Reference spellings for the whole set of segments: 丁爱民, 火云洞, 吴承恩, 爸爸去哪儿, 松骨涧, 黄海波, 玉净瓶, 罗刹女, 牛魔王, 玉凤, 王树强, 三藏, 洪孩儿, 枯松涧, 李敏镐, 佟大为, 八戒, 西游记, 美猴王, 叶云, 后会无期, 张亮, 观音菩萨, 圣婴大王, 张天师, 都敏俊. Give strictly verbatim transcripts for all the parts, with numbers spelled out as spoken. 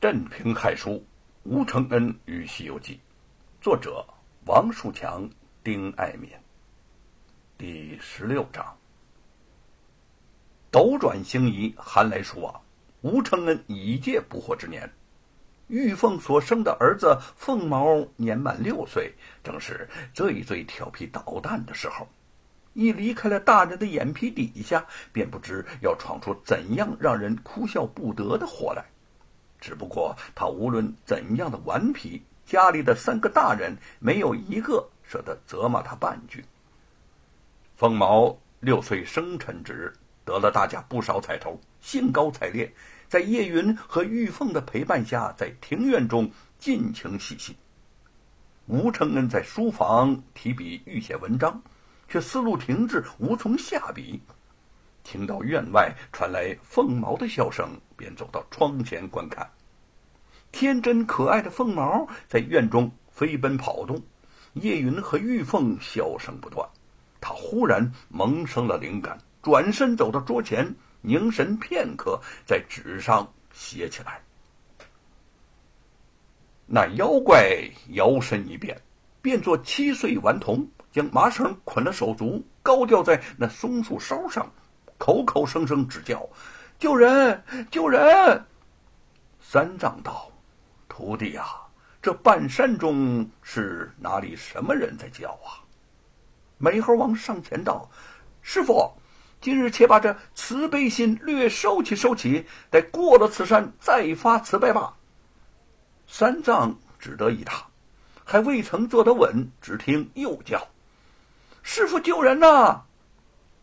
镇平海书吴承恩与西游记，作者王树强、丁爱民。第十六章，斗转星移，寒来暑往，吴承恩已届不惑之年。玉凤所生的儿子凤毛年满六岁，正是最最调皮捣蛋的时候，一离开了大人的眼皮底下，便不知要闯出怎样让人哭笑不得的祸来。只不过他无论怎样的顽皮，家里的三个大人没有一个舍得责骂他半句。凤毛六岁升辰之日，得了大家不少彩头，兴高采烈，在叶云和玉凤的陪伴下，在庭院中尽情嬉戏。吴承恩在书房提笔欲写文章，却思路停滞，无从下笔。听到院外传来凤毛的笑声，便走到窗前观看。天真可爱的凤毛在院中飞奔跑动，叶云和玉凤笑声不断。他忽然萌生了灵感，转身走到桌前，凝神片刻，在纸上写起来。那妖怪摇身一变，变作七岁顽童，将麻绳捆了手足，高吊在那松树梢上，口口声声指叫：“救人，救人！”三藏道：“徒弟啊，这半山中是哪里什么人在叫啊？”美猴王上前道：“师父，今日且把这慈悲心略收起收起，待过了此山再发慈悲吧。”三藏只得一答，还未曾坐得稳，只听又叫：“师父救人呐！”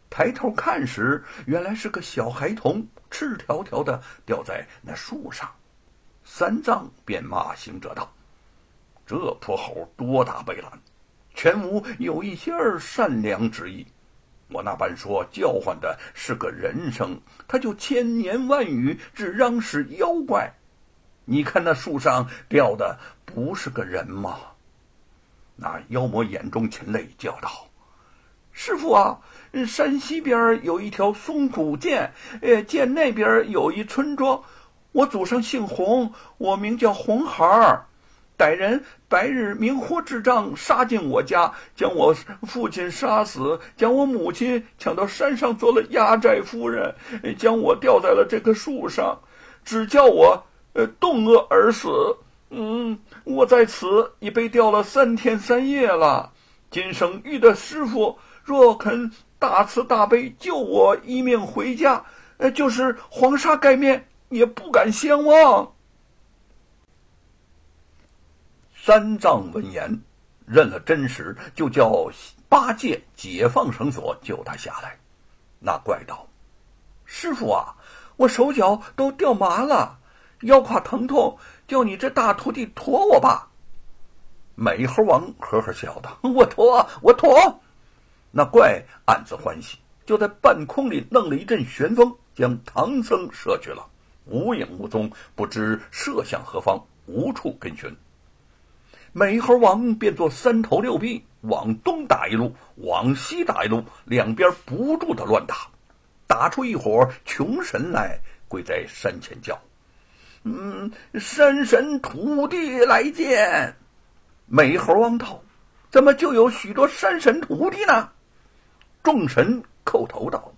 抬头看时，原来是个小孩童，赤条条的吊在那树上。三藏便骂行者道：“这泼猴多大背懒，全无有一些儿善良之意。我那般说叫唤的是个人声，他就千言万语只嚷是妖怪。你看那树上吊的不是个人吗？”那妖魔眼中噙泪叫道：“师父啊，山西边有一条松骨涧，呃，涧那边有一村庄。我祖上姓洪，我名叫洪孩儿。歹人白日明火执仗杀进我家，将我父亲杀死，将我母亲抢到山上做了压寨夫人，将我吊在了这棵树上，只叫我呃冻饿而死。嗯，我在此已被吊了三天三夜了。今生遇的师父，若肯大慈大悲救我一命回家，呃，就是黄沙盖面也不敢相忘。”三藏闻言认了真实，就叫八戒解放绳索救他下来。那怪道：“师父啊，我手脚都掉麻了，腰胯疼痛，叫你这大徒弟驮我吧。”美猴王呵呵笑道：“我驮，我驮。”那怪暗自欢喜，就在半空里弄了一阵旋风，将唐僧射去了，无影无踪，不知射向何方，无处跟寻。美猴王便做三头六臂，往东打一路，往西打一路，两边不住的乱打，打出一伙穷神来，跪在山前叫：“嗯，山神土地来见。”美猴王道：“怎么就有许多山神土地呢？”众神叩头道：“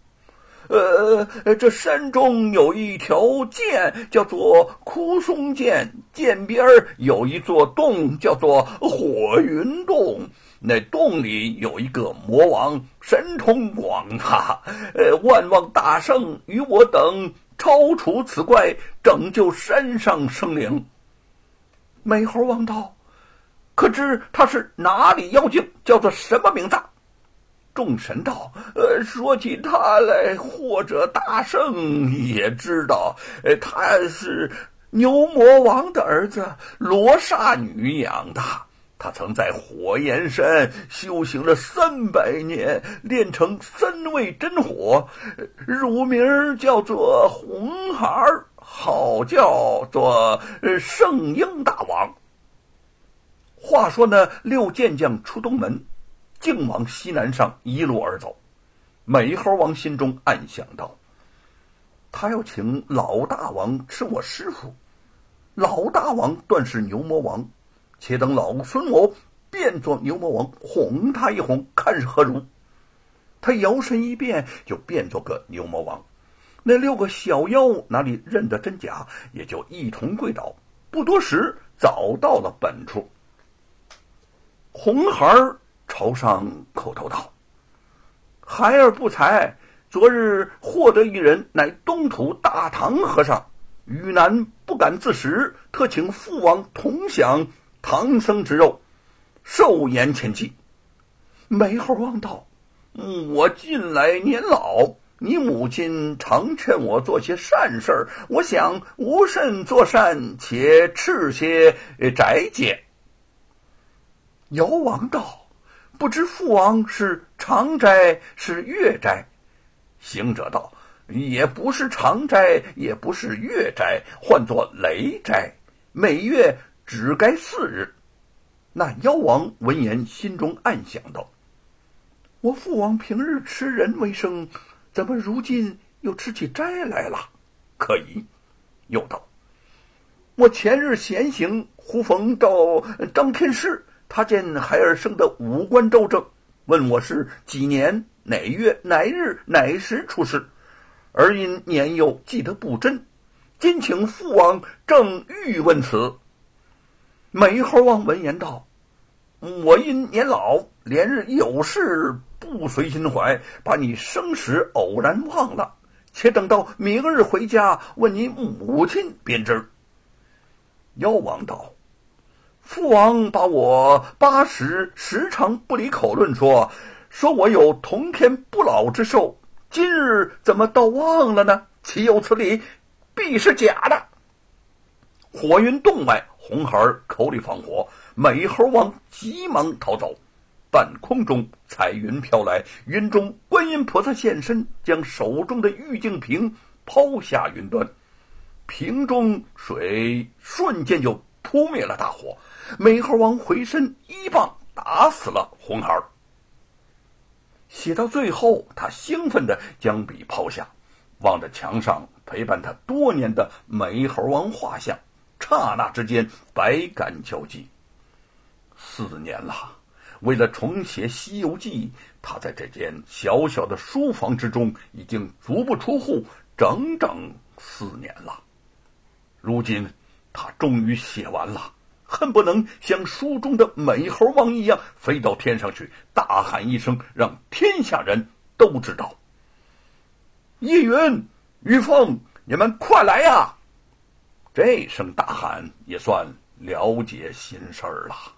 呃，这山中有一条涧，叫做枯松涧，涧边有一座洞，叫做火云洞。那洞里有一个魔王，神通广大，呃，万望大圣与我等超除此怪，拯救山上生灵。”美猴王道：“可知他是哪里妖精，叫做什么名字？”众神道：“呃，说起他来，或者大圣也知道，呃，他是牛魔王的儿子，罗刹女养的。他曾在火焰山修行了三百年，练成三味真火，乳名叫做红孩儿，好叫做圣婴大王。”话说呢，六健将出东门，径往西南上一路而走。美猴王心中暗想道：“他要请老大王吃我师父，老大王断是牛魔王，且等老孙我变作牛魔王，哄他一哄，看是何如。他摇身一变，就变作个牛魔王。那六个小妖哪里认得真假，也就一同跪倒。不多时，找到了本处。红孩儿朝上叩头道：“孩儿不才，昨日获得一人，乃东土大唐和尚，于南不敢自食，特请父王同享唐僧之肉，寿延千计。”梅猴王道：“我近来年老，你母亲常劝我做些善事，我想无甚做善，且斥些斋戒。”姚王道：“不知父王是长斋是月斋？”行者道：“也不是长斋，也不是月斋，唤作雷斋，每月只该四日。”那妖王闻言，心中暗想道：“我父王平日吃人为生，怎么如今又吃起斋来了？可疑。”又道：“我前日闲行，忽逢到张天师，他见孩儿生得五官周正，问我是几年哪月哪日哪时出世，而因年幼记得不真，今请父王正欲问此。”美猴王闻言道：“我因年老，连日有事不随心怀，把你生时偶然忘了，且等到明日回家问你母亲便知。”妖王道：“父王把我八十时常不离口论说，说我有同天不老之寿，今日怎么倒忘了呢？岂有此理，必是假的。”火云洞外，红孩儿口里放火，美猴王急忙逃走。半空中彩云飘来，云中观音菩萨现身，将手中的玉净瓶抛下云端，瓶中水瞬间就扑灭了大火。美猴王回身一棒打死了红孩儿。写到最后，他兴奋地将笔抛下，望着墙上陪伴他多年的美猴王画像，刹那之间百感交集。四年了，为了重写《西游记》，他在这间小小的书房之中已经足不出户，整整四年了。如今他终于写完了，恨不能像书中的美猴王一样飞到天上去，大喊一声，让天下人都知道。叶云、于凤，你们快来呀！这声大喊也算了解心事儿了。